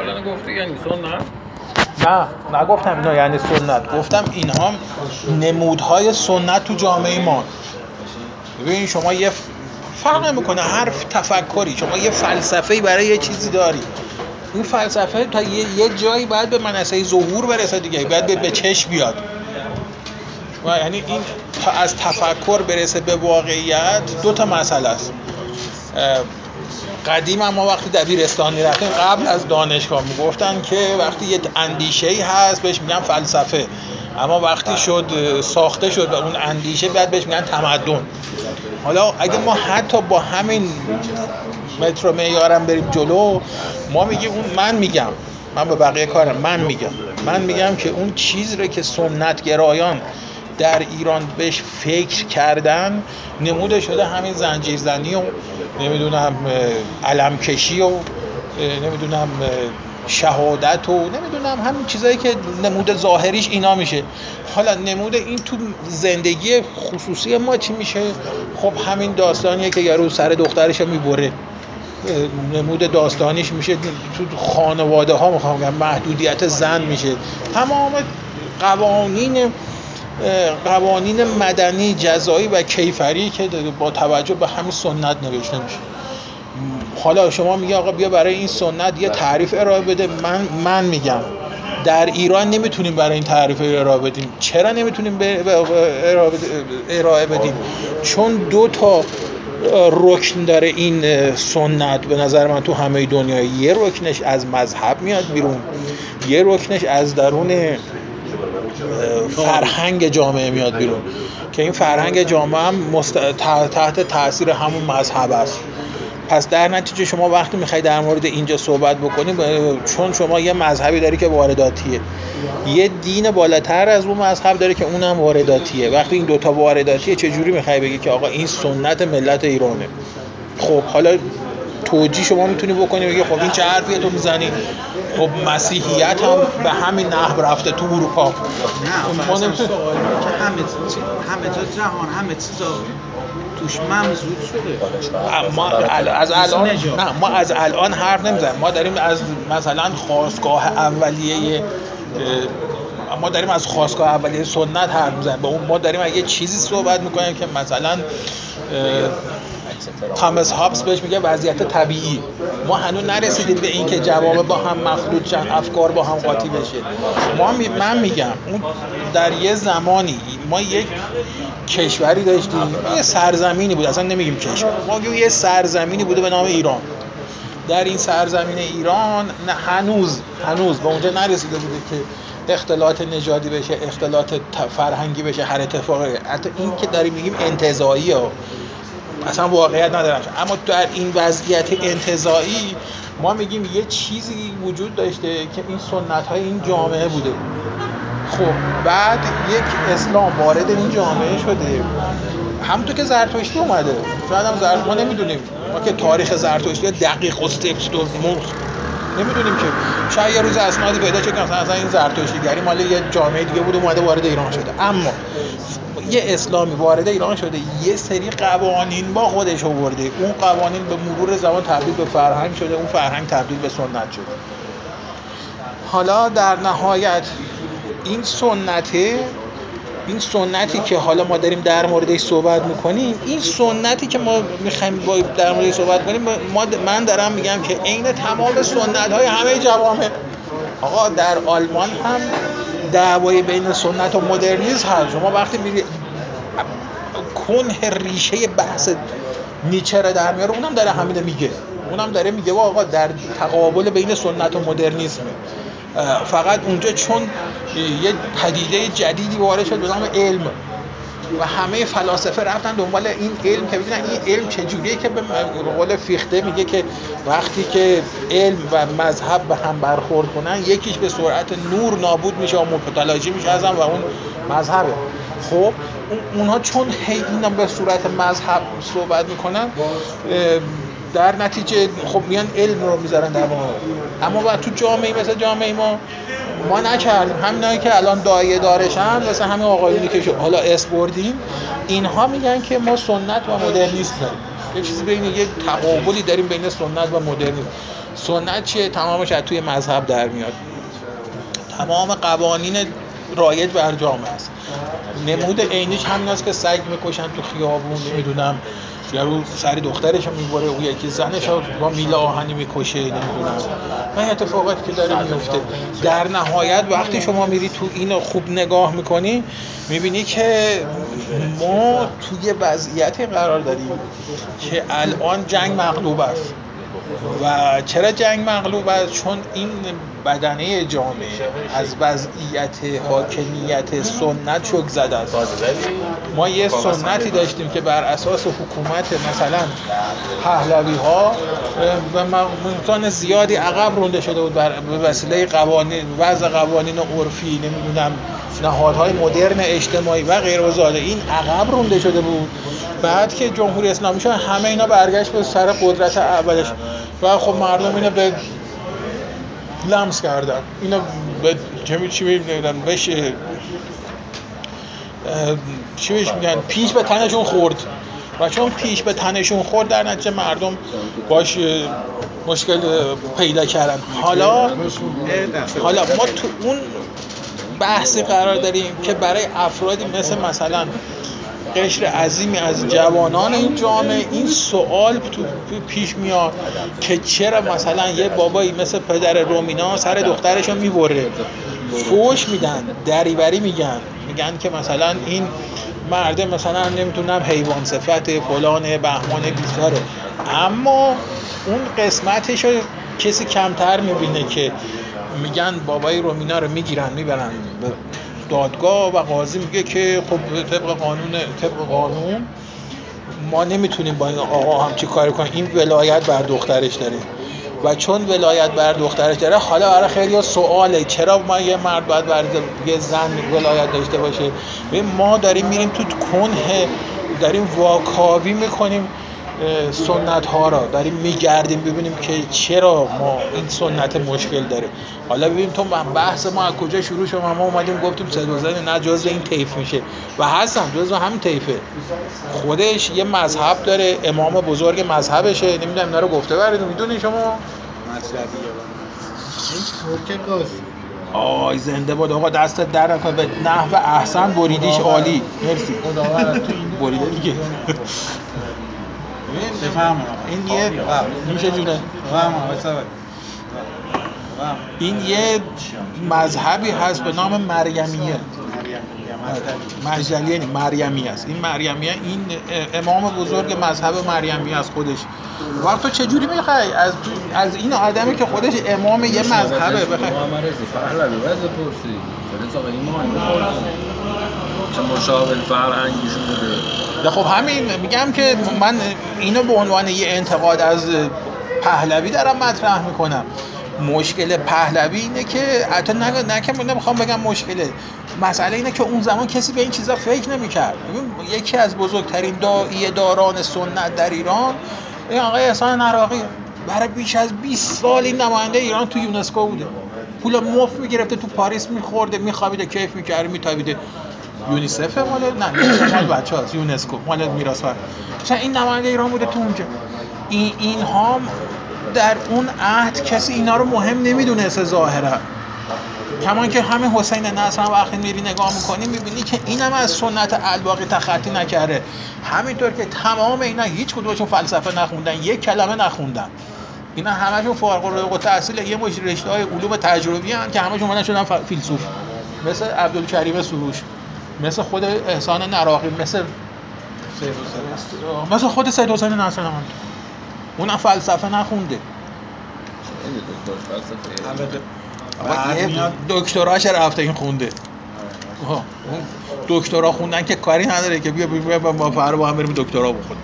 الان گفتی یعنی سنت؟ نه نگفتم اینا یعنی سنت، گفتم اینها نمودهای سنت تو جامعه ما. ببین شما یه فرق نمیکنه هر تفکری، شما یه فلسفه‌ای برای یه چیزی داری، این فلسفه تا یه جایی باید به منصه ظهور برسه دیگه، باید به چشم بیاد و یعنی این تا از تفکر برسه به واقعیت دو تا مسئله است. قدیم ما وقتی دبیرستانی رفتیم قبل از دانشگاه میگفتن که وقتی یه اندیشه‌ای هست بهش میگن فلسفه، اما وقتی شد ساخته شد و اون اندیشه بعد بهش میگن تمدن. حالا اگه ما حتی با همین متر و معیارم بریم جلو، ما میگیم اون من با بقیه کارم من میگم که اون چیزی رو که سنت گرایان در ایران بهش فکر کردن نموده شده همین زنجیرزنی و نمیدونم علم کشی و نمیدونم شهادت و نمیدونم همین چیزایی که نمود ظاهریش اینا میشه. حالا نمود این تو زندگی خصوصی ما چی میشه؟ خب همین داستانیه که یارو سر دخترش میبره، نمود داستانیش میشه تو خانواده ها، میخوام بگم محدودیت زن میشه. تمام قوانین مدنی، جزایی و کیفری که با توجه به همین سنت نوشته میشه. حالا شما میگه آقا بیا برای این سنت یه تعریف ارائه بده. من میگم در ایران نمیتونیم برای این تعریف ارائه بدیم. چرا نمیتونیم ارائه بدیم؟ چون دو تا رکن داره این سنت به نظر من تو همه دنیا. یه رکنش از مذهب میاد بیرون، یه رکنش از درون فرهنگ جامعه میاد بیرون که این فرهنگ جامعه هم تحت تاثیر همون مذهب است. پس در نتیجه شما وقتی میخوای در مورد اینجا صحبت بکنی، چون شما یه مذهبی داری که وارداتیه، یه دین بالاتر از اون مذهب داری که اونم وارداتیه، وقتی این دوتا وارداتیه چجوری میخوای بگی که آقا این سنت ملت ایرانه؟ خب حالا توجیه شما میتونی بکنی بگی خب این چه حرفیه تو میزنی؟ خب مسیحیت هم به همین نحو رفته تو اروپا. نه ما نمی‌تونیم که همه جا جهان همه چیزا توش ممزود شده. ما از الان حرف نمیزنیم، ما داریم از مثلا خواستگاه اولیه سنت حرف میزنیم. ما داریم یه چیزی صحبت میکنیم که مثلا تامس هابس بهش میگه وضعیت طبیعی. ما هنوز نرسیدیم به این که جواب با هم مخلوط شن، افکار با هم قاطی بشه. من میگم در یه زمانی ما یک کشوری داشتیم، یه سرزمینی بود، اصلا نمیگیم کشور، ما یه سرزمینی بوده به نام ایران. در این سرزمین ایران هنوز به اونجا نرسیده بوده که اختلاط نژادی بشه، اختلاط فرهنگی بشه، هر اتفاقی. حتی این که داریم میگیم انتزاعیه اصلا واقعیت ندارن. اما در این وضعیت انتزاعی ما میگیم یه چیزی وجود داشته که این سنت های این جامعه بوده. خب بعد یک اسلام وارد این جامعه شده، همونطور که زرتشتی اومده. شاید هم زرتشتی ما نمیدونیم، ما که تاریخ زرتشتی دقیق و سپت و مخ نمیدونیم که شاید یه روز اسنادی پیدا چه کنم اصلا این زرتشتیگری مال یه جامعه دیگه بود اومده وارد ایران شده. اما یه اسلامی وارد ایران شده، یه سری قوانین با خودش آورده، اون قوانین به مرور زمان تبدیل به فرهنگ شده، اون فرهنگ تبدیل به سنت شده. حالا در نهایت این سنتی که حالا ما داریم در موردش صحبت میکنیم، این سنتی که ما میخوایم در موردش صحبت کنیم، من دارم میگم که عین تمام سنت های همه جوامع. آقا در آلمان هم دعوای بین سنت و مدرنیسم هست. شما وقتی میری کنه ریشه بحث نیچه رو در میاره، اونم داره همینه میگه، اونم داره میگه آقا در تقابل بین سنت و مدرنیسمه. فقط اونجا چون یه پدیده جدیدی وارد شد به نام علم و همه فلاسفه رفتن دنبال این علم که ببینن این علم چجوریه، که به قول فیخته میگه که وقتی که علم و مذهب به هم برخورد کنن، یکیش به سرعت نور نابود میشه و متلاشی میشه ازم و اون مذهبه. خب اونها چون اینا به صورت مذهب صحبت میکنن، در نتیجه خب میان علم رو میذارن در ما. اما بعد تو جامعه مثل جامعه ما نکردیم. همینایی که الان دایه دارشن مثل همین آقایونی که حالا اسپوردیم، اینها میگن که ما سنت و مدرنیسم داریم، یه چیزی بین یه تقابلی داریم بین سنت و مدرنیسم. سنت چیه؟ تمامش از توی مذهب در میاد. تمام قوانین رایج بر جامعه است. نمود عینیش همین است که سگ میکشن تو خیابون، نمیدونم یارو سر دخترش رو میبره، اون یکی زنش رو با میله آهنی میکشه، نمیدونم این اتفاقاتی که داره میفته. در نهایت وقتی شما میری تو اینو خوب نگاه میکنی، میبینی که ما توی وضعیتی قرار داریم که الان جنگ مغلوب است. و چرا جنگ مغلوب است؟ چون این بدنه جامعه از وضعیت حاکمیت سنت شوک زده است. ما یه سنتی داشتیم که بر اساس حکومت مثلا پهلوی ها و ممکن زیادی عقب رونده شده بود بر وسیله قوانین، وضع قوانین عرفی، نمیدونم نهادهای مدرن اجتماعی و غیر وزاره، این عقب رونده شده بود. بعد که جمهوری اسلامی شد همه اینا برگشت به سر قدرت اولش و خب مردم اینو به لمس کردن، اینو به چی میگن، بشه چی میگن، پیش به تنشون خورد. و چون پیش به تنشون خورد در نتیجه مردم باش مشکل پیدا کردن. حالا ما تو اون بحثی قرار داریم که برای افرادی مثلا قشر عظیمی از جوانان این جامعه این سوال تو پیش میاد که چرا مثلا یه بابایی مثل پدر رومینا سر دخترش رو میبره، فوش میدن، دریوری میگن، میگن که مثلا این مرده مثلا نمیتونم حیوان صفت فلان بهمان بیزاره. اما اون قسمتش رو کسی کمتر میبینه که میگن بابای رومینا رو میگیرن میبرن دادگاه و قاضی میگه که خب طبق قانون ما نمیتونیم با این آقا همچی کاری کنیم، این ولایت بر دخترش داره. و چون ولایت بر دخترش داره، حالا برای خیلی سواله چرا ما یه مرد باید بر یه زن ولایت داشته باشه. ما داریم میریم تو کنه، داریم واکاوی میکنیم سنت ها را، داریم میگردیم ببینیم که چرا ما این سنت مشکل داره. حالا ببینیم تو بحث ما از کجا شروع شد. ما اومدیم گفتیم صدوزن نه جزء این طیف میشه و هستم جزء همین طیفه. خودش یه مذهب داره، امام بزرگ مذهبشه، نمیدونم اینا رو گفته بردیم. میدونی شما مذهبیه این ترک آی زنده بود آقا، دستت در نکن، به نحو احسن بریدیش، عالی، مرسی بریده دیگه. این یه مذهبی هست به نام مریمیه است. این مریمیه، این امام بزرگ مذهب مریمیه است خودش. وقت تو چجوری میخوای از این آدمی که خودش امام یه مذهبه بخوای؟ چه مشابه فرهنگیشون بوده. خب همین میگم که من اینو به عنوان یه انتقاد از پهلوی دارم مطرح میکنم. مشکل پهلوی اینه که حتی نمیخوام بگم مشکله، مسئله اینه که اون زمان کسی به این چیزا فکر نمیکرد. یکی از بزرگترین داعیه داران سنت در ایران این آقای احسان عراقی برای بیش از 20 سال این نماینده ایران تو یونسکو بوده، پول مفت میگرفته، تو پاریس میخورده، میخوابیده، کیف میکرده، میتابیده. یونیسف مال بچه هاست، یونسکو مال میراث ورزه. چون این نماینده ایران بوده تو اونجا، اینها در اون عهد کسی اینا رو مهم نمیدونسته ظاهرا. کمان که همین حسین نصر وقتی میری نگاه میکنی میبینی که اینم از سنت الباقی تخطی نکرده، همینطور که تمام اینا هیچ کدومشون فلسفه نخوندن، یک کلمه نخوندن، اینا همشون فارغ التحصیل یه مش رشته‌های علوم تجربی ان که همشون اومدن شدن فیلسوف، مثل عبدالکریم سروش، مثل خود احسان عراقی، مثل خود سید حسین نصرآبادی. اونم فلسفه نخونده، دکتراش رفته این خونده، دکترا خوندن که کاری نداره که بیا با فردا با هم بریم دکترا بخونیم،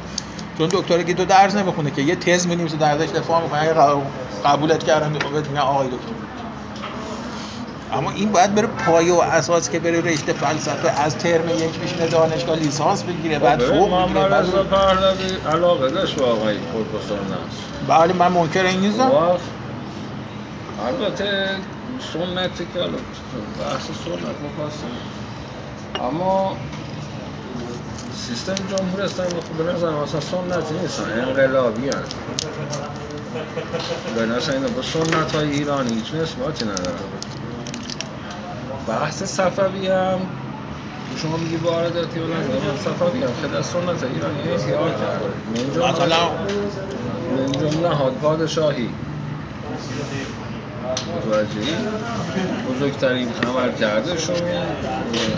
چون دکترا که تو درس نمیخونه که یه تز می‌نویسه درسش دفاع می‌کنه، اگه قبولت کردن بهت میگن آقای دکتر. اما این باید بره پایه و اساس که بره رشته فلسفه، از ترم یک بشینه دانشگاه لیسانس بگیره، بعد فوق بگیره، بعد پهلوی علاقه داشت واقعا پروفسورنس. بله من منکر این نیستم، البته سنتی که بحث سنت مفصل، اما سیستم جمهوری اسلامی به نظر من اصلا سنتی نیست، انقلابی هست. بنا شنیدم با سنت های ایرانی هیچون اثباتی ندارم. بحث صفوی هم شما میگی وارداتی و نظر صفوی هم خیلی از سنت ایرانی احیا کرده، من جمله نهاد پادشاهی متوجهی بزرگترین عمل کرده شما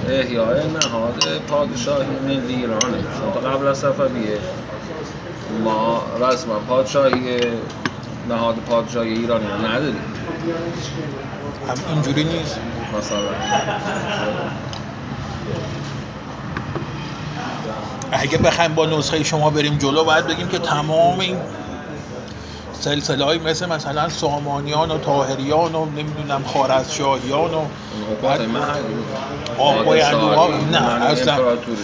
احیای نهاد پادشاهی ملی ایرانه. شما تا قبل از صفویه ما رسما پادشاهی نهاد پادشاهی ایرانی رو نداریم، هم اینجوری نیست مثلا اگه بخوایم با نسخه شما بریم جلو باید بگیم که تمام این سلسله‌ای مثلا سامانیان و طاهریان و نمیدونم خوارزمشاهیان و بعد آقای عدوها نه اصلا امپراتوری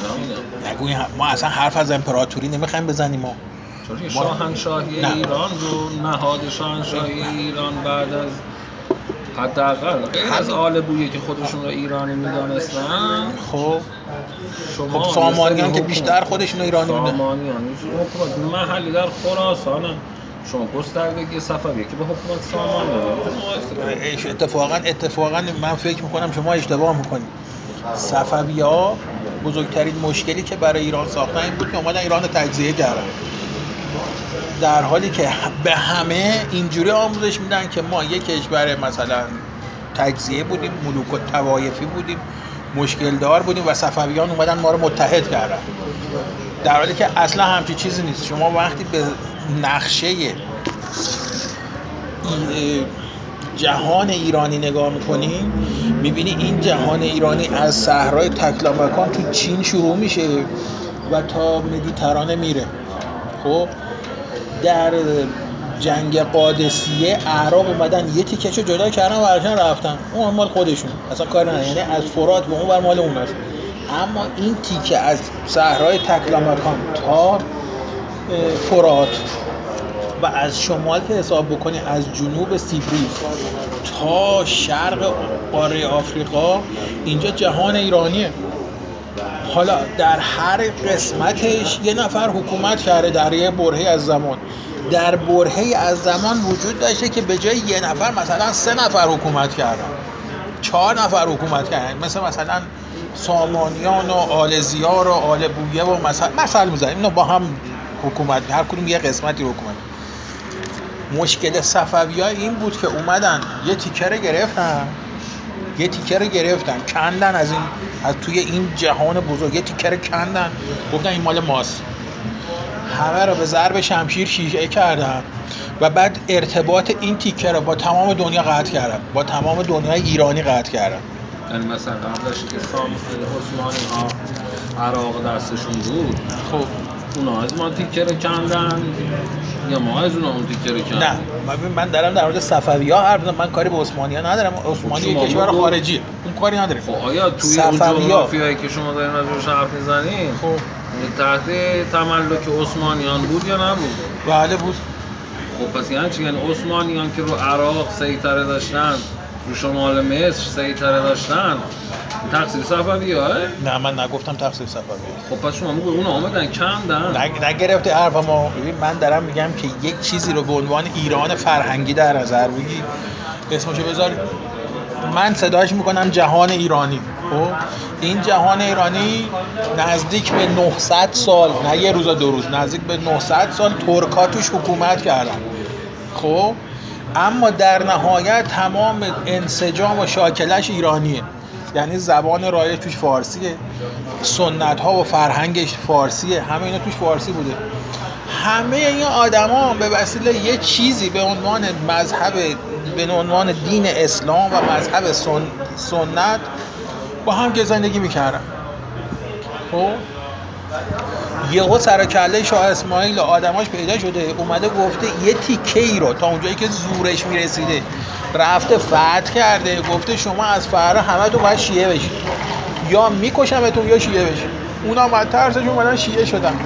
نمیگن، ما اصلا حرف از امپراتوری نمیخوایم بزنیم. ما شاهنشاهی ایران رو نهاد شاهنشاهی ایران بعد از حداقل از آل بویه که خودشون رو ایرانی میدونستن، خب سامانیان که بیشتر خودشون ایرانی بودن، سامانیان حکومت محلی در خراسانه شما گستردگی صفویه که به حکومت سامان داره. اتفاقاً من فکر میکنم شما اشتباه میکنید. صفوی‌ها بزرگترین مشکلی که برای ایران ساختن این بود که اومدن ایران رو تجزیه کردن، در حالی که به همه اینجوری آموزش میدن که ما یک کشور مثلا تجزیه بودیم، ملوک و توایفی بودیم، مشکل دار بودیم و صفویان اومدن ما رو متحد کردن، در حالی که اصلا همچین چیزی نیست. شما وقتی به نقشه جهان ایرانی نگاه میکنی میبینی این جهان ایرانی از صحرای تکلامکان تو چین شروع میشه و تا مدیترانه میره. خب در جنگ قادسیه اعراب اومدن یه تیکه‌شو جدا کردن و برشن رفتن، اون مال خودشون اصلا کار نداره، یعنی از فرات به اون بر مال اوناست. اما این تیکه از صحرای تکلامکان تا فرات و از شمال که حساب بکنی از جنوب سیبری تا شرق قاره آفریقا اینجا جهان ایرانیه. حالا در هر قسمتش یه نفر حکومت کرده در یه برهه‌ای از زمان، در برهه‌ای از زمان وجود داشته که به جای یه نفر مثلا 3 نفر حکومت کردن، 4 نفر حکومت کردن، مثلا سامانیان و آل زیار و آل بویه و مثلا می‌ذاریم اینا با هم حکومت، هر کدوم یه قسمتی رو حکومت. مشکل صفوی‌ها این بود که اومدن یه تیکه رو گرفتن کندن از این، از توی این جهان بزرگ یه تیکه رو کندن، گفتن این مال ماست، همه رو به ضرب شمشیر شیشه کردن و بعد ارتباط این تیکه رو با تمام دنیا قطع کردن، با تمام دنیای ایرانی قطع کردن. یعنی مثلا قبلش که عثمانی ها عراق دستشون بود، خب اونا از ما تیکه رو کندن یا ما از اونا اون تیکه رو کندن؟ نه من دارم در مورد صفوی‌ها حرف می‌زنم، من کاری به عثمانی‌ها ندارم، عثمانی یک کشور خارجی اون کاری نداره. خب آیا توی اون جغرافیایی که شما دارین ازش حرف می‌زنید خب تحت تملک عثمانیان بود یا نبود؟ بله بود. خب پس یعنی چی؟ یعنی عثمانیان که رو عراق سیطره داشتن، رو شمال مصر سیطره داشتن، تقصیر صفوی‌ها؟ نه من نگفتم تقصیر صفوی‌ها. خب پس شما میگوی اون آمدن کندن؟ نگرفتی حرف ما. من دارم میگم که یک چیزی رو به عنوان ایران فرهنگی در نظر بگی، اسمشو بذار من صداش میکنم جهان ایرانی. خب این جهان ایرانی نزدیک به 900 سال، نه یه روز دو روز، نزدیک به 900 سال ترک‌ها توش حکومت کردن. خب اما در نهایت تمام انسجام و شاکلش ایرانیه، یعنی زبان رایج توش فارسیه، سنت‌ها و فرهنگش فارسیه، همه اینا توش فارسی بوده. همه این آدما به وسیله یه چیزی به عنوان مذهب، به عنوان دین اسلام و مذهب سنت با هم که زندگی می‌کردن. خب یهو سر و کله شاه اسماعیل و آدماش پیدا شده، اومده گفته یه تیکه ای رو تا اونجایی که زورش میرسیده رفته فتح کرده، گفته شما از فردا همه تو باید شیعه بشید، یا میکشمتون یا شیعه بشید. اونا بعد ترسشون اومدن شیعه شدن.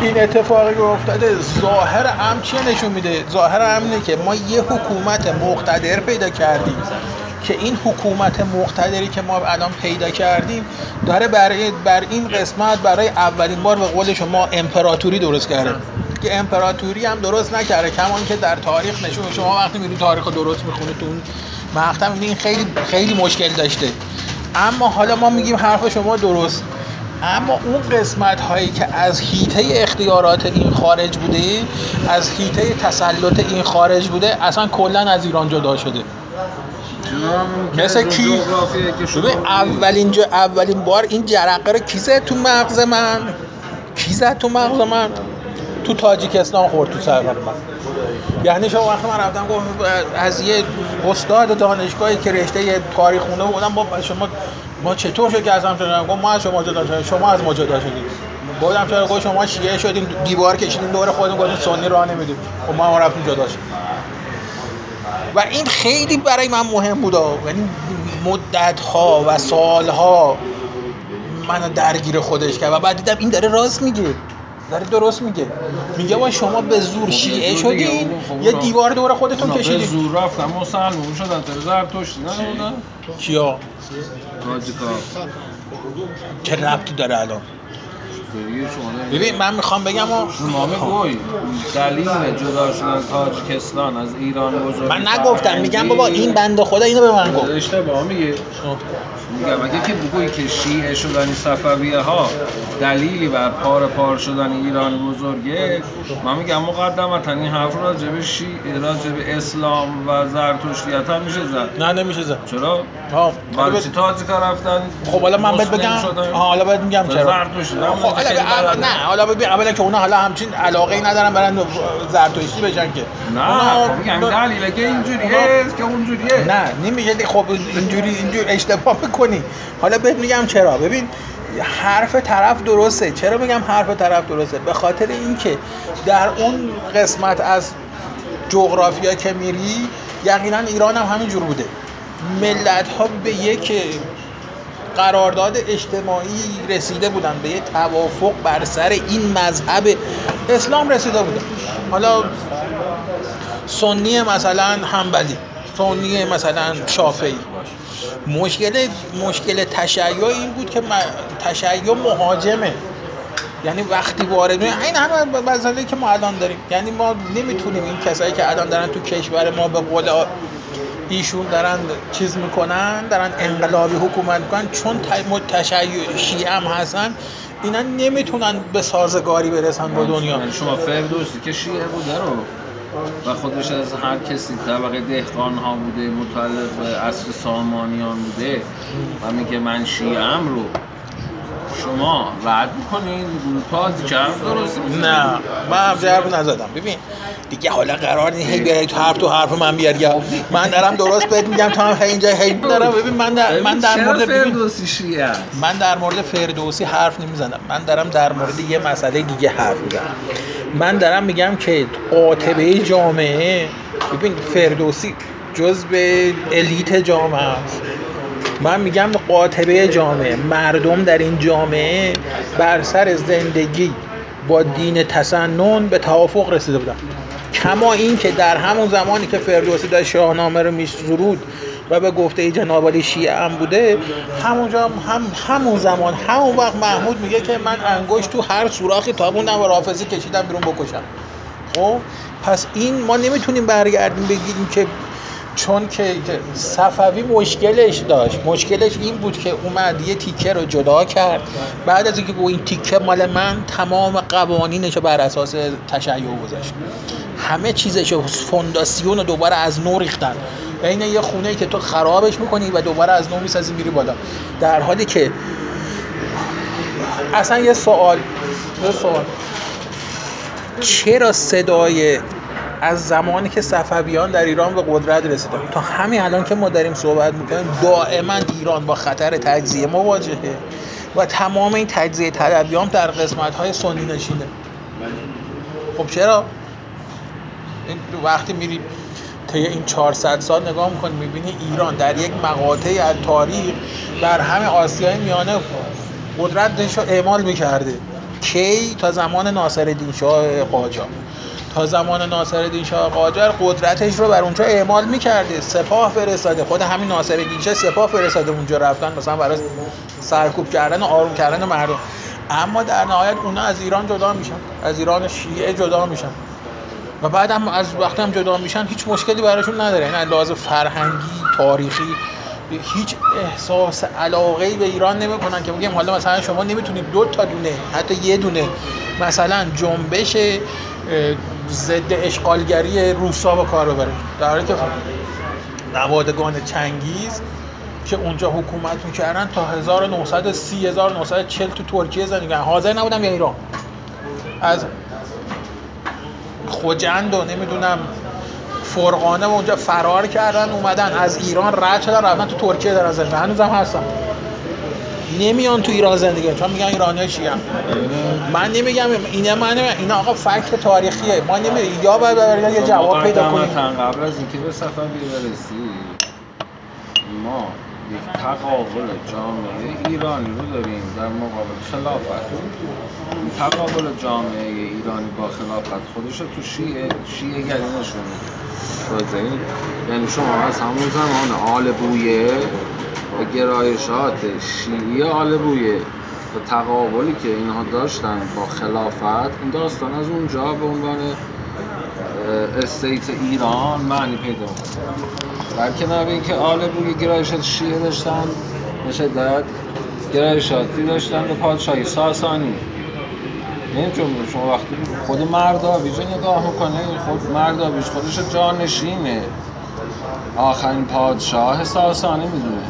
این اتفاقی که افتاده ظاهر امن چیه نشون میده؟ ظاهر امنه که ما یه حکومت مقتدر پیدا کردیم که این حکومت مقتدری که ما الان پیدا کردیم داره برای این قسمت برای اولین بار به قول شما امپراتوری درست کرده. که امپراتوری هم درست نکرده، کمان که در تاریخ نشون شما وقتی میرید تاریخ درست میخونید تو اون مقطع میبینید خیلی خیلی مشکل داشته. اما حالا ما میگیم حرف شما درست، اما اون قسمت هایی که از حیطه اختیارات این خارج بوده، از حیطه تسلط این خارج بوده، اصلا کلا از ایران جدا شده. مثل کی؟ اولین بار این جرقه رو کی زد تو مغز من؟ تو تاجیکستان خورد تو سر من. یعنی شما وقتی من رفتم گفت از یه استاد دانشگاهی که رشته تاریخ خونه بودم، با شما ما چطور شد که از هم شدیم؟ گفت ما از شما جدا شدیم، شما از ما جدا شدیم. بودم چرا؟ گفت شما شیعه شدیم، دیوار کشیدیم دور خودمون، گفتیم سنی راه نمیدیم. خب ما رفتیم جدا شدیم. و این خیلی برای من مهم بود، یعنی مدت‌ها و سال‌ها منو درگیر خودش کرد و بعد دیدم این داره راست میگه، داره درست میگه. میگه وای شما به زور شیعه شدین، یه دیوار دور خودتون کشیدین. به زور رفتن مسلمون شدن، زرتشتی نبودن. کیا؟ رادیکال. چه ربطی داره الان؟ ببین من میخوام بگم گوی دلیل جدا شدن تاجیکستان از ایران بزرگ. من نگفتم، میگم بابا این بنده خدا اینو به من گفت. اشتباه میگه. میگم اگه که بگویی که شیعه شدن صفویه ها دلیلی بر پار شدن ایران بزرگه، من میگم مقدمتا این حرف راجب اسلام و زرتشتیت هم میشه زد. نه نمیشه زد. چرا؟ ها برای تاجیکا رفتن. خب حالا من بهت بگم، حالا بهت میگم چرا زرتشت. نه حالا ببین اولا که اونا حالا همچین علاقه ای ندارن برن زرتشتی بشن که. نه میگم دلیل که اینجوریه که اونجوریه. نه نمیشه. خب اینجوری اشتباه میکنی. حالا بهت میگم چرا. ببین حرف طرف درسته. چرا میگم حرف طرف درسته؟ به خاطر اینکه در اون قسمت از جغرافیا که میری یقینا ایران هم همینجور بوده. ملت ها به یک قرارداد اجتماعی رسیده بودن، به یه توافق بر سر این مذهب اسلام رسیده بودن. حالا سنی مثلا حنبلی، سنی مثلا شافعی. مشکل تشیع این بود که تشیع مهاجمه، یعنی وقتی وارد این همه مسائلی که ما الان داریم، یعنی ما نمیتونیم این کسایی که الان دارن تو کشور ما به قول ایشون دارن چیز میکنن، دارن انقلابی حکومت میکنن، چون متشیع شیعه هم هستن، اینا نمیتونن به سازگاری برسن با دنیا. شما فردوسی که شیعه بوده رو و خودش از هر کسی طبقه دهقان ها بوده، متعلق عصر سامانیان بوده و میگه من شیعه ام رو شما رد میکنین گروپاز که هم درست میزنید. نه من حرف نزدم. ببین دیگه حالا قرار نیست هی بیاری تو حرف من بیاری. من دارم درست بهت میگم، تو هم اینجا هی دارم. ببین من در مورد فردوسی حرف نمیزنم. من دارم در مورد یه مسئله دیگه حرف میزنم. من دارم میگم که قاطبه جامعه، ببین فردوسی جزء الیت جامعه است. من میگم قاطبه جامعه، مردم در این جامعه بر سر زندگی با دین تسنن به توافق رسیده بودن. کما این که در همون زمانی که فردوسی داشت شاهنامه رو میسرود و به گفته جناب علی شیعه هم بوده، همونجا همون زمان همون وقت محمود میگه که من انگشت تو هر سوراخی تابوندم و رافضی کشیدم بیرون بکشم. خب پس این ما نمیتونیم برگردیم بگیم که چون که صفوی مشکلش داشت، مشکلش این بود که اومد یه تیکه رو جدا کرد، بعد از اینکه این تیکه مال من، تمام قوانینش رو بر اساس تشیع گذاشت، همه چیزش رو، فونداسیون رو دوباره از نو ریختن. عین یه خونه‌ای که تو خرابش می‌کنی و دوباره از نو می‌سازی میری بالا. در حالی که اصلا یه سوال چرا صدای از زمانی که صفویان در ایران به قدرت رسیدن تا همین الان که ما داریم صحبت میکنیم، دائما ایران با خطر تجزیه مواجهه و تمام این تجزیه طلبیان در قسمت‌های سنی نشینه؟ خب چرا؟ وقتی میری طی این 400 سال نگاه میکنی میبینی ایران در یک مقاطعی از تاریخ در همه آسیای میانه قدرتش رو اعمال میکرده. کی؟ تا زمان ناصرالدین شاه قاجار. تا زمان ناصرالدین شاه قاجار قدرتش رو بر اونجا اعمال می‌کرده. سپاه فرستاده، خود همین ناصرالدین شاه سپاه فرستاده اونجا، رفتن مثلا برای سرکوب کردن و آروم کردن مردم. اما در نهایت اونا از ایران جدا میشن، از ایران شیعه جدا میشن و بعد هم از وقتی هم جدا میشن هیچ مشکلی براشون نداره. یعنی لحاظ فرهنگی تاریخی هیچ احساس علاقه‌ای به ایران نمیکنن که میگم حالا مثلا شما نمیتونید دو تا دونه حتی یه دونه مثلا جنبش ضد اشغالگری روسا با کار ببرید، در حالی که نوادگان چنگیز که اونجا حکومت میکردن تا 1930 1940 تو ترکیه زندگی حاضر نبودن به ایران، از خوجند و نمیدونم فرغانه و اونجا فرار کردن اومدن، از ایران رد شدن رفتن تو ترکیه دارن زندگی، هنوزم هستن، نمیان تو ایران زندگی، چون میگن ایرانی‌ها چیان. من نمیگم اینا، من نمیگم اینا، آقا فکت تاریخیه، ما نمیگیم یا باید برای یه جواب پیدا کنیم. قبل از اینکه به سفر برسیم ما یک تقابل جامعه ایرانی رو داریم در مقابل خلافت. تقابل جامعه ایرانی با خلافت خودش تو شیعه گری نشون میده. یعنی شما از همون زمان آل بویه و گرایشات شیعی آل بویه و تقابلی که اینها داشتن با خلافت، این داستان از اونجا به عنوان استیت ایران معنی پیدا کنه. در کنار اینکه آل بویه گرایشات شیعه داشتن، به شدت گرایشاتی داشتن به پادشاهی ساسانی. یعنی شما وقتی خود مردابیج نگاه میکنه، خود مردابیج خودش جانشینه آخرین پادشاه ساسانی میدونه.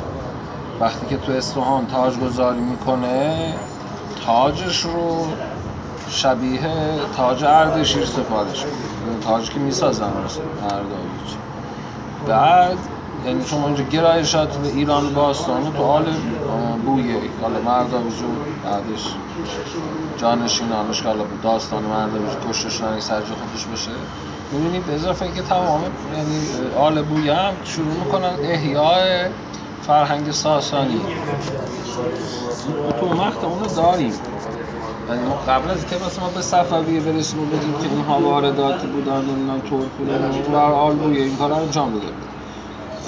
وقتی که تو اصفهان تاجگذاری میکنه، تاجش رو شبیه تاج اردشیر سفارش میده، تاج که میسازن اردابیج. بعد یعنی شما اینجا گرایشات به ایران باستان تو آل بویه، حالا مردابیج و بعدش جانشینانش که حالا داستان مردابیج کشته شدن سرج خودش بشه، می‌بینید به اضافه اینکه تمام یعنی آل بویه هم شروع میکنن احیای فرهنگ ساسانی. تو مقطع اونو داریم. یعنی ما قبل از که مثلا به صفویه برسیم و بگیم که اینها وارداتی بودن و اینا ترک بودن، آل بویه این کارا رو انجام میده.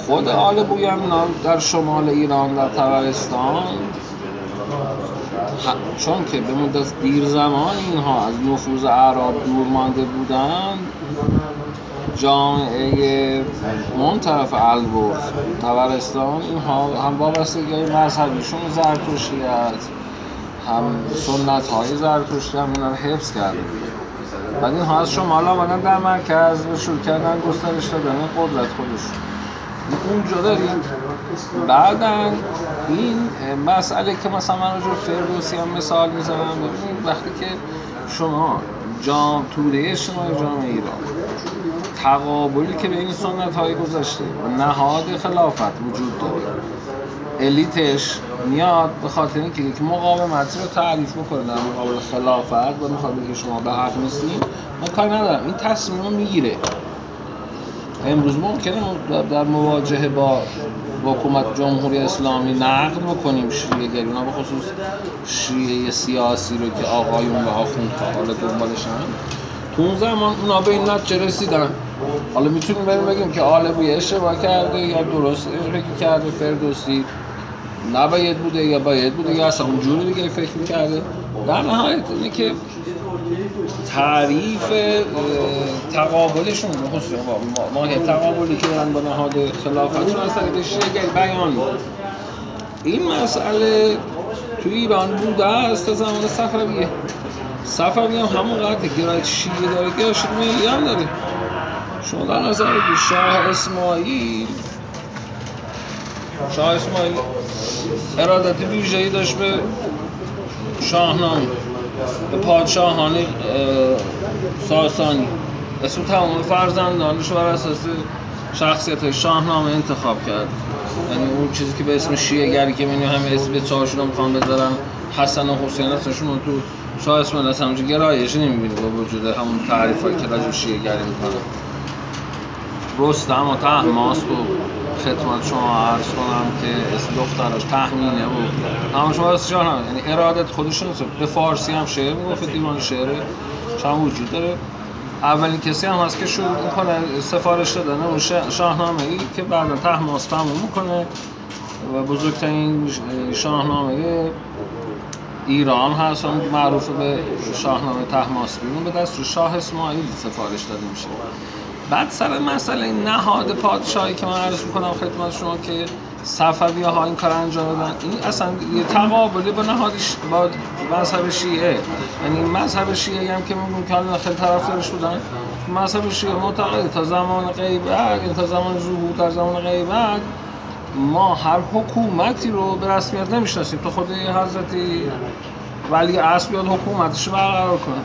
خود آل بویه هم در شمال ایران در طبرستان، چون که به مدت دیر زمان اینها از نفوذ اعراب دور مانده بودن، جامعه من طرف البرز طبرستان اینها هم وابستگی مذهبیشون زرتشتیت هم سنت های زرتشتی هم اینا رو حفظ کرده، بعد اینها از شمال آمدن در مرکز و شروع کردن گسترش دادن قدرت خودشون اونجا داریم. بعدن این مسئله که مثلا من راجع به فردوسی هم مثال میزنم، ببینید وقتی که شما توده اجتماعی جامعه ایران تقابلی که به این سنت های گذشته و نهاد خلافت وجود داره، الیتش میاد به خاطر اینکه یک مقاومتی رو تعریف بکنه در مقابل خلافت و میخواد بگه شما به حق نیستین، من کار ندارم، این تصمیم رو میگیره. امروز ممکنه در مواجهه با حکومت جمهوری اسلامی نقد بکنیم شیعه گری، اونا به خصوص شیعه سیاسی رو که آقایون و آخوندها حالا دنبالشن، تو اون زمان اونا به این نتیجه رسیدن. حالا میتونیم بریم بگیم که آل بویه اشتباه کرده یا درست فکر کرده، فردوسی نباید بوده یا باید بوده یا اصلا اونجوری دیگه فکر میکرده. در نهایت اینه که تعریف تقابلشون خصوصا ما که تقابلی که دارن با نهاد خلافت مسئله بشه بیان بود. این مسئله تو ایران بوده است تا زمان صفویه. صفویه هم همونقدر گرایش شیعه داره که عاشق ملی هم داره. شما در نظر بگیرید شاه اسماعیل ارادت ویژه‌ای داشت به شاهنامه، به پادشاهان ساسانی، اسم تمام فرزندانش بر اساس شخصیت شاهنامه انتخاب کرد. یعنی اون چیزی که به اسم شیعه گری که می‌بینیم همه اسم به چهارشون رو می‌خوان بذارن، حسن و حسین اسمشون رو تو شاه اسماعیل هم گرایشی نمی‌بینیم با وجود همون تعریفایی که راجع به شیعه گری می‌کنن. رستم و طهماسب و خدمت شما عرض کنم که اسم دخترش تهمینه بود، اما شما اسم شاهنامه، یعنی ارادت خودشون به فارسی هم شعر میگفت، دیوان شعر هم وجود داره. اولین کسی هم هست که شروع میکنه سفارش دادن اون شاهنامه ای که بعدا طهماسب تموم میکنه و بزرگترین شاهنامه ایران هست، اون معروف به شاهنامه طهماسبی، به دستور شاه اسماعیل سفارش داده میشه. بعد سر مسئله نهاد پادشاهی که من عرض میکنم خدمت شما که صفوی‌ها این کار انجام دادن، این اصلا یه تقابلی با نهادش با مذهب شیعه، یعنی مذهب شیعه هم که میگن که خیلی طرفدارش بودن، مذهب شیعه معتقد تا زمان غیبت، تا زمان ظهور، تا زمان غیبت ما هر حکومتی رو به رسمیت نمیشناسیم تا خود حضرت ولی اصل بیاد حکومتش برقرار کنه.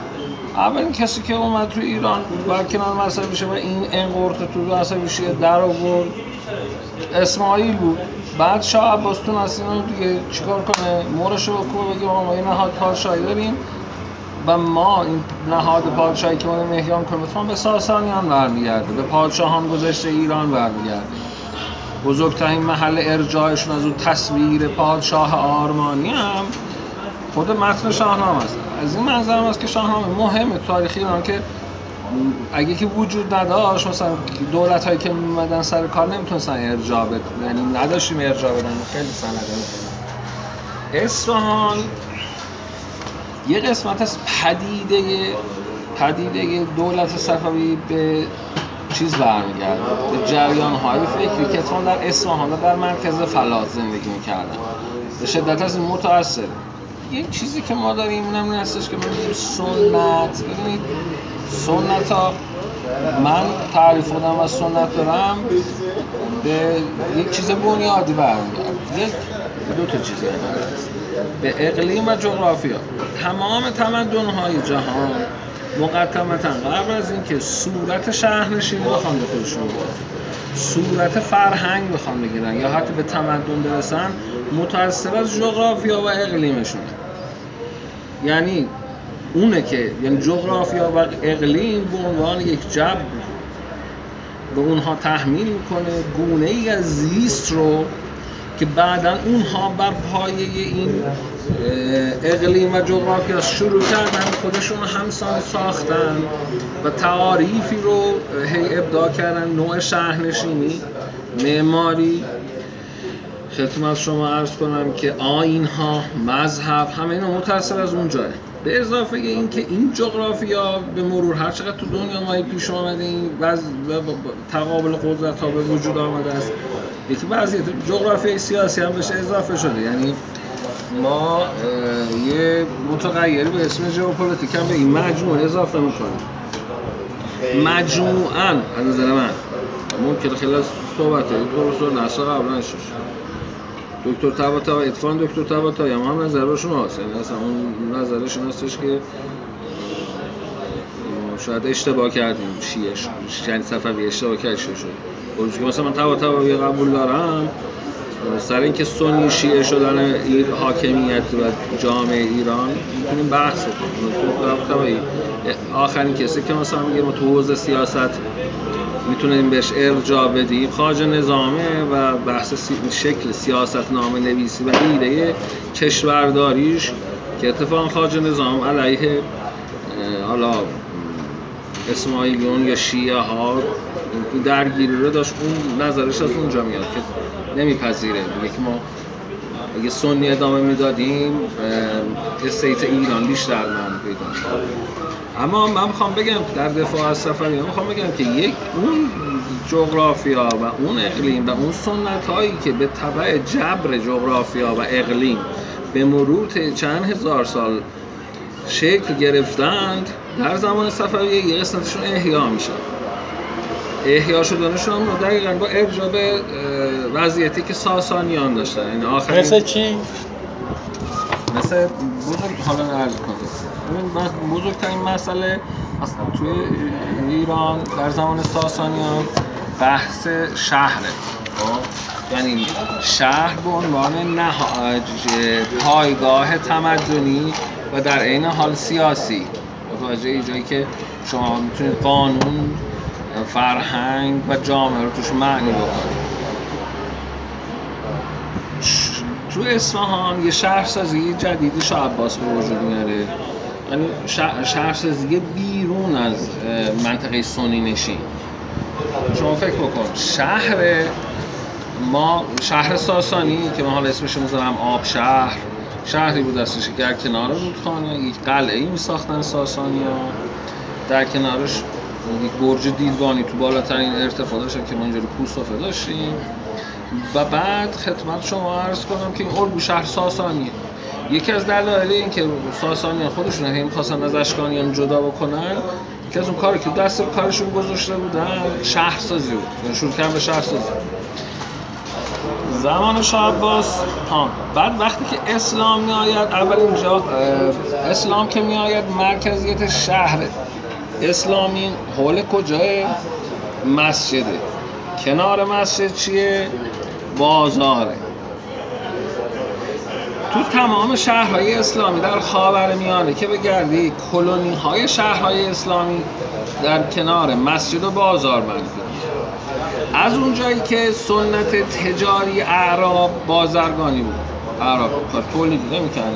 اولین کسی که اومد تو ایران بلکه من مذهب شیعه و این انقرت تو مذهب شیعه در آورد اسماعیل بود. بعد شاه عباس تونست اینا دیگه چیکار کنه؟ مورش رو بکنه بگه ما یه نهاد پادشاهی داریم و ما این نهاد پادشاهی که ما مهیان کنیم به ساسانیان برمیگرده، به پادشاهان گذشته ایران برمیگرده. بزرگترین محل ارجاعشون از اون تصویر پادشاه آرمانی هم خود متن شاهنامه است. از این منظرم است که شاهنامه مهمه تاریخی ایران که اگه که وجود نداشت مثلا دولت هایی که میمدن سر کار نمیتونستن ارجاع بدن، یعنی نداشتیم ارجاع بدن. خیلی سنده میکنن اصفهان یه قسمت از پدیده دولت صفوی به چیز برمیگرده، به جریان های فکری که اتفاقاً در اصفهان در مرکز فلات زندگی میکردن. به شدت از این متاثره. یک چیزی که ما داریم اونم این هستش که ما میگیم سنت. ببینید سنت ها، من تعریف خودم از سنت دارم به یک چیز بنیادی برمیگرد، یک دو تا چیز به اقلیم و جغرافیا. تمام تمدن‌های جهان مقدمتا قبل از این که صورت شهرنشینی بخوان به خودشون بگیرن، صورت فرهنگ بخوان بگیرن یا حتی به تمدن برسن، متأثر از جغرافیا و اقلیمشونه. یعنی اونه که یعنی جغرافیا و اقلیم به عنوان یک جبر به اونها تحمیل میکنه گونه‌ای از زیست رو که بعداً اونها بر پایه این اقلیم و جغرافیا شروع کردن خودشون همسان ساختن و تعاریفی رو هی ابداع کردن، نوع شهرنشینی، معماری. خدمت شما عرض کنم که آیین‌ها، مذهب، همه اینا متأثر از اونجاه. به اضافه اینکه این جغرافیا به مرور هر چقدر تو دنیا ما پیش اومده این تقابل قدرت‌ها به وجود آمده است، یکی وضعیت جغرافیای سیاسی هم بهش اضافه شده. یعنی ما یه متغیری به اسم ژئوپلیتیک هم به این مجموعه اضافه می‌کنیم. مجموعاً از نظر من ممکنه خیلی از صحبت‌های پروفسور نصر قبلا شد، دکتر طباطبایی، اتفاقاً دکتر طباطبایی هم نظرشون هست، یعنی اصلا اون نظرشون هستش که شاید اشتباه کردیم، یعنی صفوی اشتباه کرد شده. اونجوری که مثلا من طباطبایی قبول دارم سر اینکه سنی شیعه شدن حاکمیت و جامعه ایران میتونیم بحث کنیم. طباطبایی آخرین کسی که مثلا میگه ما تو حوزه سیاست میتونیم بهش ارجاع بدیم خواجه نظامه و بحث شکل سیاست نامه نویسی و ایده کشورداریش که اتفاقا خواجه نظام علیه حالا اسماعیلیون یا شیعه ها درگیری رو داشت، اون نظرش از اونجا میاد که نمیپذیره، میگه که ما اگه سنی ادامه میدادیم استیت ایران بیشتر من پیدا شد. اما من میخوام بگم در دفاع از صفوی میخوام بگم که یک اون جغرافیا و اون اقلیم و اون سنت هایی که به تبع جبر جغرافیا و اقلیم به مرور چند هزار سال شکل گرفتند در زمان صفوی یه قسمتشون احیا میشه. احیا شدنشون هم دقیقاً با ارجاع به وضعیتی که ساسانیان داشتن. این آخرین مثل چی؟ مثل بزرگ حالا عرض کنید. بزرگترین مسئله اصلا توی ایران در زمان ساسانیان بحث شهره، یعنی شهر به عنوان نهاد پایگاه تمدنی و در عین حال سیاسی. متوجه جایی که شما میتونید قانون، فرهنگ و جامعه رو توش معنی بکنید. تو اصفهان یه شهرسازی جدید شاه عباس به وجود میاره، یعنی شهرسازی بیرون از منطقه سنی نشین. شما فکر بکن شهر ما، شهر ساسانی که من حالا اسمش میذارم آب شهر، شهری بود دستش که در کنار رودخانه یک قلعه‌ای می‌ساختن ساسانی‌ها، در کنارش یک برج دیدبانی تو بالاترین ارتفاع داشت که ما اینجوری کوسوفه داشتیم. و بعد خدمت شما عرض کنم که این الگو شهر ساسانیه. یکی از دلایل این که ساسانیان خودشون هم می‌خواستن از اشکانیان جدا بکنن، که از اون کاری که دست کارشون گذاشته بودن شهرسازی بود، یعنی شروع کردن به شهرسازی. زمان شاه عباس بعد وقتی که اسلام میآید، اول اینجا اسلام که میآید مرکزیت شهر اسلامی حول کجای مسجده، کنار مسجد چیه؟ بازاره. تو تمام شهرهای اسلامی در خاورمیانه که بگردی، کلونی‌های شهرهای اسلامی در کنار مسجد و بازار بندی. از اونجایی که سنت تجاری اعراب بازرگانی بود، اعراب تولید نمی‌کردن،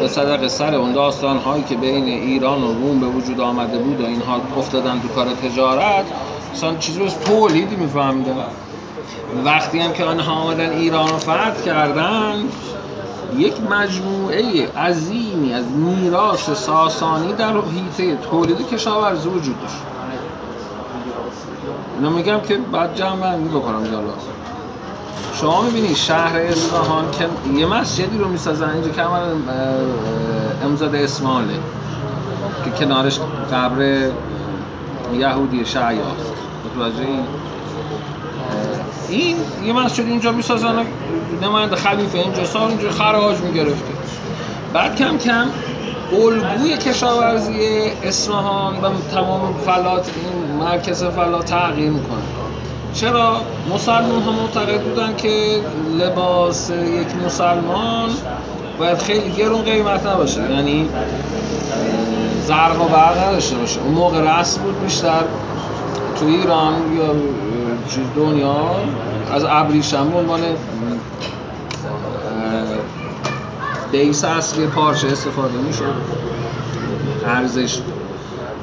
به صدق سر اون داستان‌هایی که بین ایران و روم به وجود آمده بود و اینها افتادن تو کار تجارت، اصلا چیزی به تولید می‌فهمیدن. وقتی هم که آنها آمدن ایران رو فتح کردن، یک مجموعه عظیمی از میراث ساسانی در حیطه تولید کشاورزی وجود داشت. اینو میگم که بعد جمع‌بندی بکنم جلو. شما میبینی شهر اصفهان که یه مسجدی رو میسازن اینجا که امامزاده اسماعیله که کنارش قبر یهودی شعیاست. متوجه این یه مسجد اینجا میسازن، نماینده خلیفه اینجا سال اینجا خراج میگرفته. بعد کم کم الگوی کشاورزی اصفهان و تمام فلات این مرکز فلات تغییر میکنه. چرا؟ مسلمان ها معتقد بودن که لباس یک مسلمان باید خیلی گرون قیمت نباشه، یعنی زرق و برق نداشته باشه. اون موقع رسم بود بیشتر تو ایران یا دنیا از ابریشم به عنوان بیس اصلی پارچه استفاده میشد.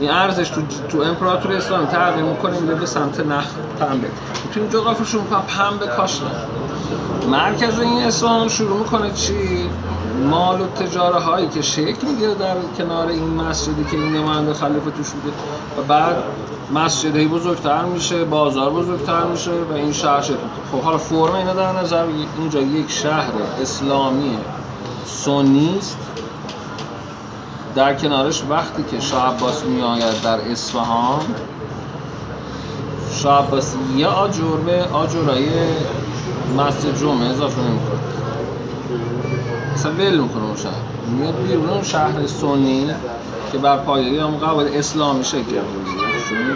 ارزش تو امپراتوری اسلامی تغییر میکنه، میره به سمت نخ پنبه. تو این جغرافیشون پنبه کاشتن. مرکز این اصفهان شروع میکنه چی؟ مال و تجاره هایی که شکل میگیره در کنار این مسجدی که این نماینده خلیفه توش بوده، و بعد مسجدی بزرگتر میشه، بازار بزرگتر میشه و این شهر شکل. خب حالا فرم اینا در نظر بگیر، اینجا یک شهر اسلامی سنی است. در کنارش وقتی که شاه عباس میآید در اصفهان، شاه عباس یه آجر به آجرای مسجد جمعه اضافه نمی‌کنه، اصلا ول می‌کنه اون شهر، میاد بیرون شهر سنی که بر پایه‌ی هم قواعد اسلامی شکل گرفته.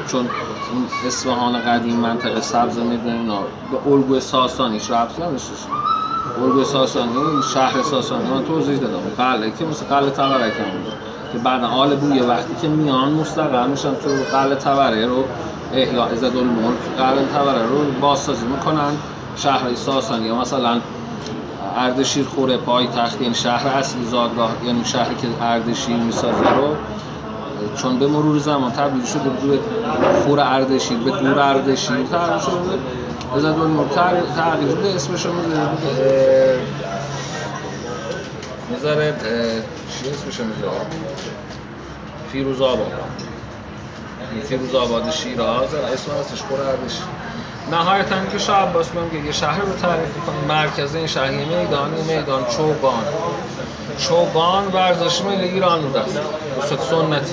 چون این اصفهان قدیم منطقه سبز میدونینا به الگوی ساسانی ربطی نداشته. الگوی ساسانی شهر ساسانی من توضیح دادم، قلعه که مثل قلعه طبرکه بود که بعد آل بویه وقتی که میان مستقر میشن تو قلعه طبره رو احیا عزالملک قلعه طبره رو بازسازی میکنن. شهرهای ساسانی یا مثلا اردشیر خوره پایتخت، یعنی شهر اصلی زادگاه، یعنی شهری که اردشیر میسازه رو، چون به مرور زمان تبدیل شده به خور اردشیر، به دور اردشیر تبدیل شده، عزالملک تغییر بده اسمش رو میذاره چی اسمش رو میذاره؟ فیروز آباد. فیروز آباد شیراز اسم هستش خور اردشیر. نهایتاً که شاه عباس میگه یه شهر رو تعریف کنه. مرکز این شهر یه میدان چوگان ورزش ملی ایران بود، اصلا سنتی،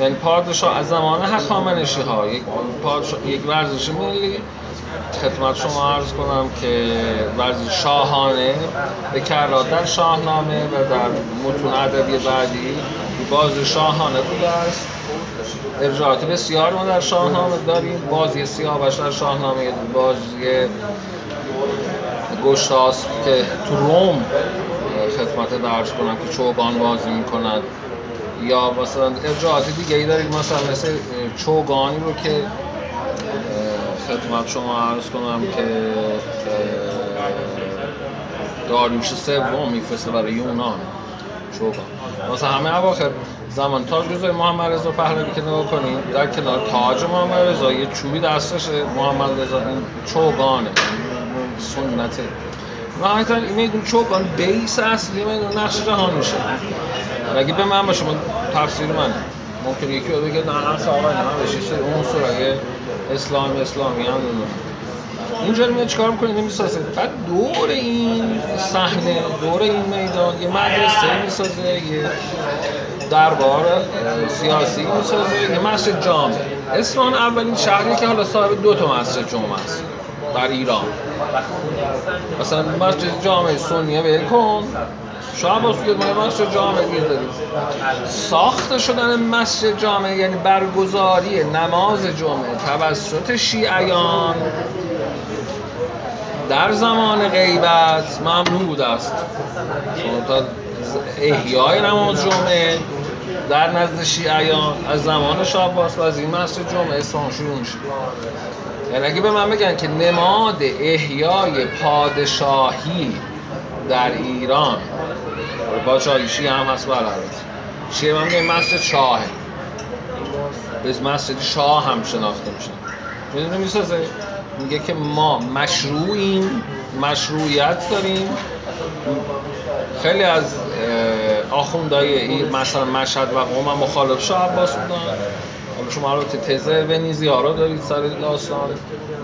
یعنی پادشاه از زمان هخامنشی ها یک ورزش ملی، خدمت شما عرض کنم که ورزش شاهانه به کرات در شاهنامه و در متون ادبی بعدی باز شاهانه بوده است. ارجاعات بسیار ما در شاهنامه داریم، بازی سیاوش در شاهنامه، بازی گشتاسپ که تو روم خدمت درج کنم که چوگان بازی میکنند، یا مثلا ارجاعات دیگه ای داریم مثل چوگانی رو که خدمت شما عرض کنم که داریوش سوم میفرسته برای یونان چوگان. مثلا همه اواخر زمان تاج گذاری محمد رضا پهلوی که نگاه کنید، در کنار تاج محمد رضا یه چوبی دستشه محمد رضا، این چوگانه سنته. نهایتا میدون چوب بیس اصلی میدون نقش جهان میشه. اگه به من باشه، تفسیر منه، ممکنه یکی رو بگه نه همسه آقای نه هم بشه اون اگه اسلامی هم دونه اونجا رو میاد چکار میکنه نمیسازه. بعد دور این صحنه، دور این میدان، یه مدرسه میسازه، یه دربار سیاسی میسازه، یه مسجد جامع. اصفهان اولین شهری که حالا صاحب دو تا مسجد جامع است در ایران. مثلا مسجد جامع سنیه بلکن شما باز بگید ما مسجد جامع می‌ذاریم. ساخته شدن مسجد جامع یعنی برگزاری نماز جمعه توسط شیعیان در زمان غیبت ممنوع بوده است. شما تا احیای نماز جمعه در نزد شیعیان از زمان شاه عباس و از این مسجد جمعه اصفهان شروع شد. یعنی اگه به من بگن که نماد احیای پادشاهی در ایران با شاهی شیعه هم هست برای شیعه هم میگه مسجد شاهه، به مسجد شاه هم شناخته میشه. میدونه میسازه، میگه که ما مشروعیم، مشروعیت داریم. خیلی از آخوندهای مثلا مشهد و قم هم مخالف شاه عباس بودن. شما البته تزه ونیزی ها را دارید سر داستان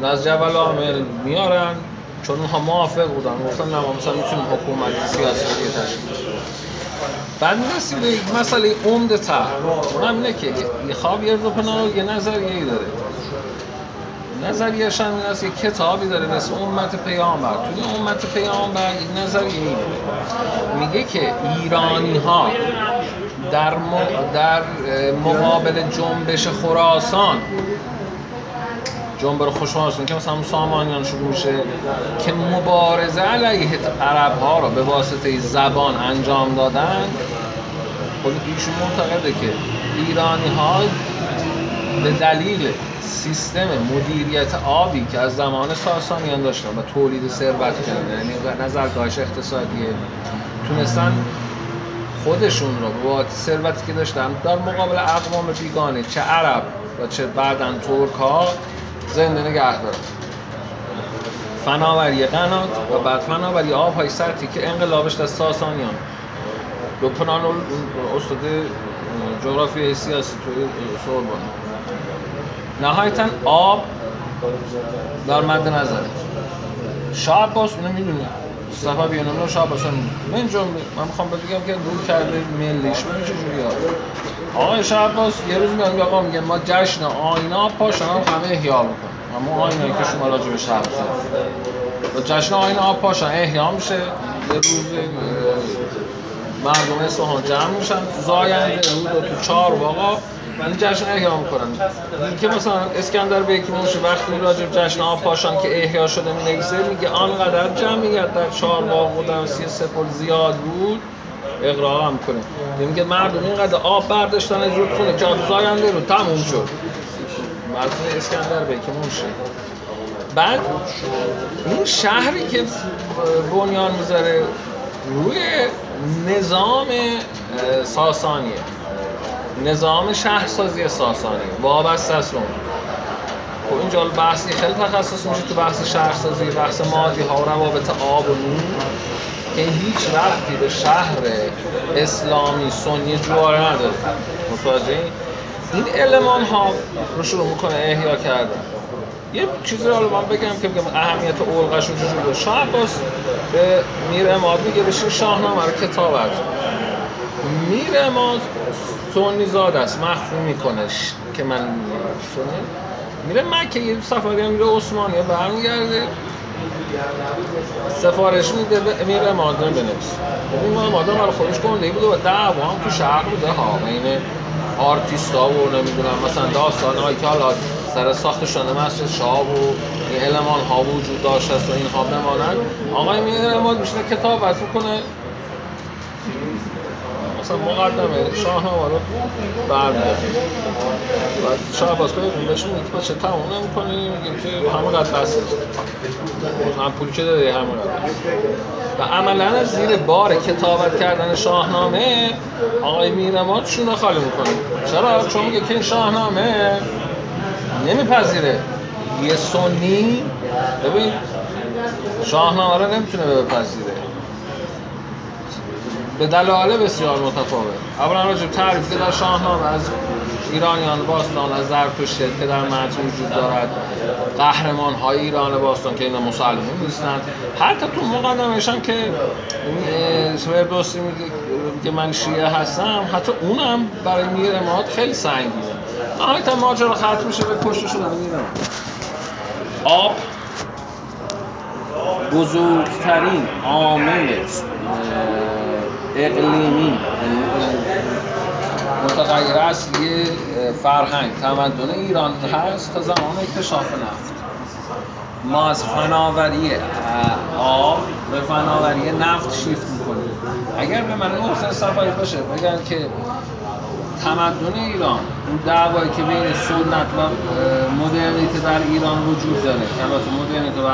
نزد جبل عامر میارن چون اونها موافق بودن، گفتن نه ما مثلا میتونیم حکومت سیاسی دیگه تشکیل بدیم. بعد میرسیم به یک مسئله عمده تر، اونم اینه که خاویر زوپنهاور یه نظریه‌ای داره. نظریه‌اش این است که کتابی داره به اسم امت پیامبر. توی امت پیامبر این نظریه میگه که ایرانی‌ها در مقابل جنبش خراسان، جنبش خراسان که مثلا سامانیان شروع میشه که مبارزه علیه عرب ها را به واسطه زبان انجام دادن، خود ایشون معتقده که ایرانی ها به دلیل سیستم مدیریت آبی که از زمان ساسانیان داشتن و تولید ثروت کردن، یعنی نظرگاهش اقتصادیه، تونستن خودشون رو با ثروتی که داشتن در مقابل اقوام بیگانه چه عرب و چه بعدن ترک ها زنده نگه دارن. فناوری قنات و بعد فناوری آب‌های سطحی که انقلابش در ساسانیان. لوپنان استاد جغرافیای سیاسی توی سوربن. نهایتاً آب در مد نظر شاه عباس اونو میدونه. صفحه بیانانه و شاه عباس اونو میدونه. من میخوام بگم که دور کرده ملیش ببین چجوری آقای شاه عباس یه روز میگم آقا میگه ما جشن آینه آب پاشم همه احیا بکنم، اما آینه که شما راجع به شهر بزنید جشن آینه آب پاشم احیا میشه، یه روز مردم اصفهان جمع میشن تو زاینده رود و تو چار و آقا این جشن احیا میکنن. این که مثلا اسکندر به یکی موش وقتی راجع به جشن آب پاشان که احیا شده مینویسه میگه آنقدر جمعیت در چارباغ و در سی سپل زیاد بود اقراق هم کنه، نمیگه مردم اینقدر آب برداشتن از رودخونه که زاینده رو تموم شد. مردم اسکندر به یکی موشه. بعد اون شهری که بنیان میذاره روی نظام ساسانیه، نظام شهرسازی ساسانی وابسته است اون. خب اینجا بحثی خیلی تخصص میشه تو بحث شهرسازی، بحث مادی ها و روابط آب و نون که هیچ ربطی به شهر اسلامی سنی جواره نداره. متوجه این علمان ها رو شروع میکنه احیا کردن. یه چیزی رو من بگم که بگم اهمیت علقش رو چجوری بود. شاه عباس به میر عماد میگه بشین شاهنامه رو کتاب از میر عماد سنی زاده است، مخفی میکنه که من میره مکه یه سفاری هم میره عثمانیه برمیگرده سفارش میده میره عماد بنویس. این عماد هم برای خودش گنده بود و دعوا هم تو شهر بوده ها بین آرتیستا و نمیدونم مثلا داستانهایی که حالا سر ساخت شده مسجد شاه و علمان ها وجود داشت و اینها بمانند. آقای میر عماد میشینه کتاب وضع کنه مثلا مقدمه شاهنامه رو برمی‌داره و شاه عباس بهشون میگه که چه تمام نمی‌کنی، میگه که همونقدر بسه، هم پولی که داری همونقدر بسه. و عملاً زیر بار کتابت کردن شاهنامه آقای میر عماد شونه خالی می‌کنه. چرا؟ چون میگه که این شاهنامه نمیپذیره یه سنی. ببین شاهنامه را نمیتونه بپذیره به دلایل بسیار متفاوت. اولا راجع به تعریف در شاهنامه از ایرانیان باستان، از زرتشت که در متن وجود دارد، قهرمان های ایران باستان که اینا مسلمان نیستند، حتی تو مقدمه‌اش هم که فردوسی میگه که من شیعه هستم، حتی اونم برای میر اماد خیلی سنگینه. حتی ماجرا ختم میشه به پشتش رو میبینیم. آب بزرگترین عامل اقلیمی متغیر اصلی فرهنگ تمدن ایران هست تا زمان اکتشاف نفت. ما از فناوری آب به فناوری نفت شیفت میکنیم. اگر به من اوزن صفایی باشه بگن که تمدن ایران اون دعوایی که بین سنت و مدرنیته در ایران وجود داره، که البته مدرنیته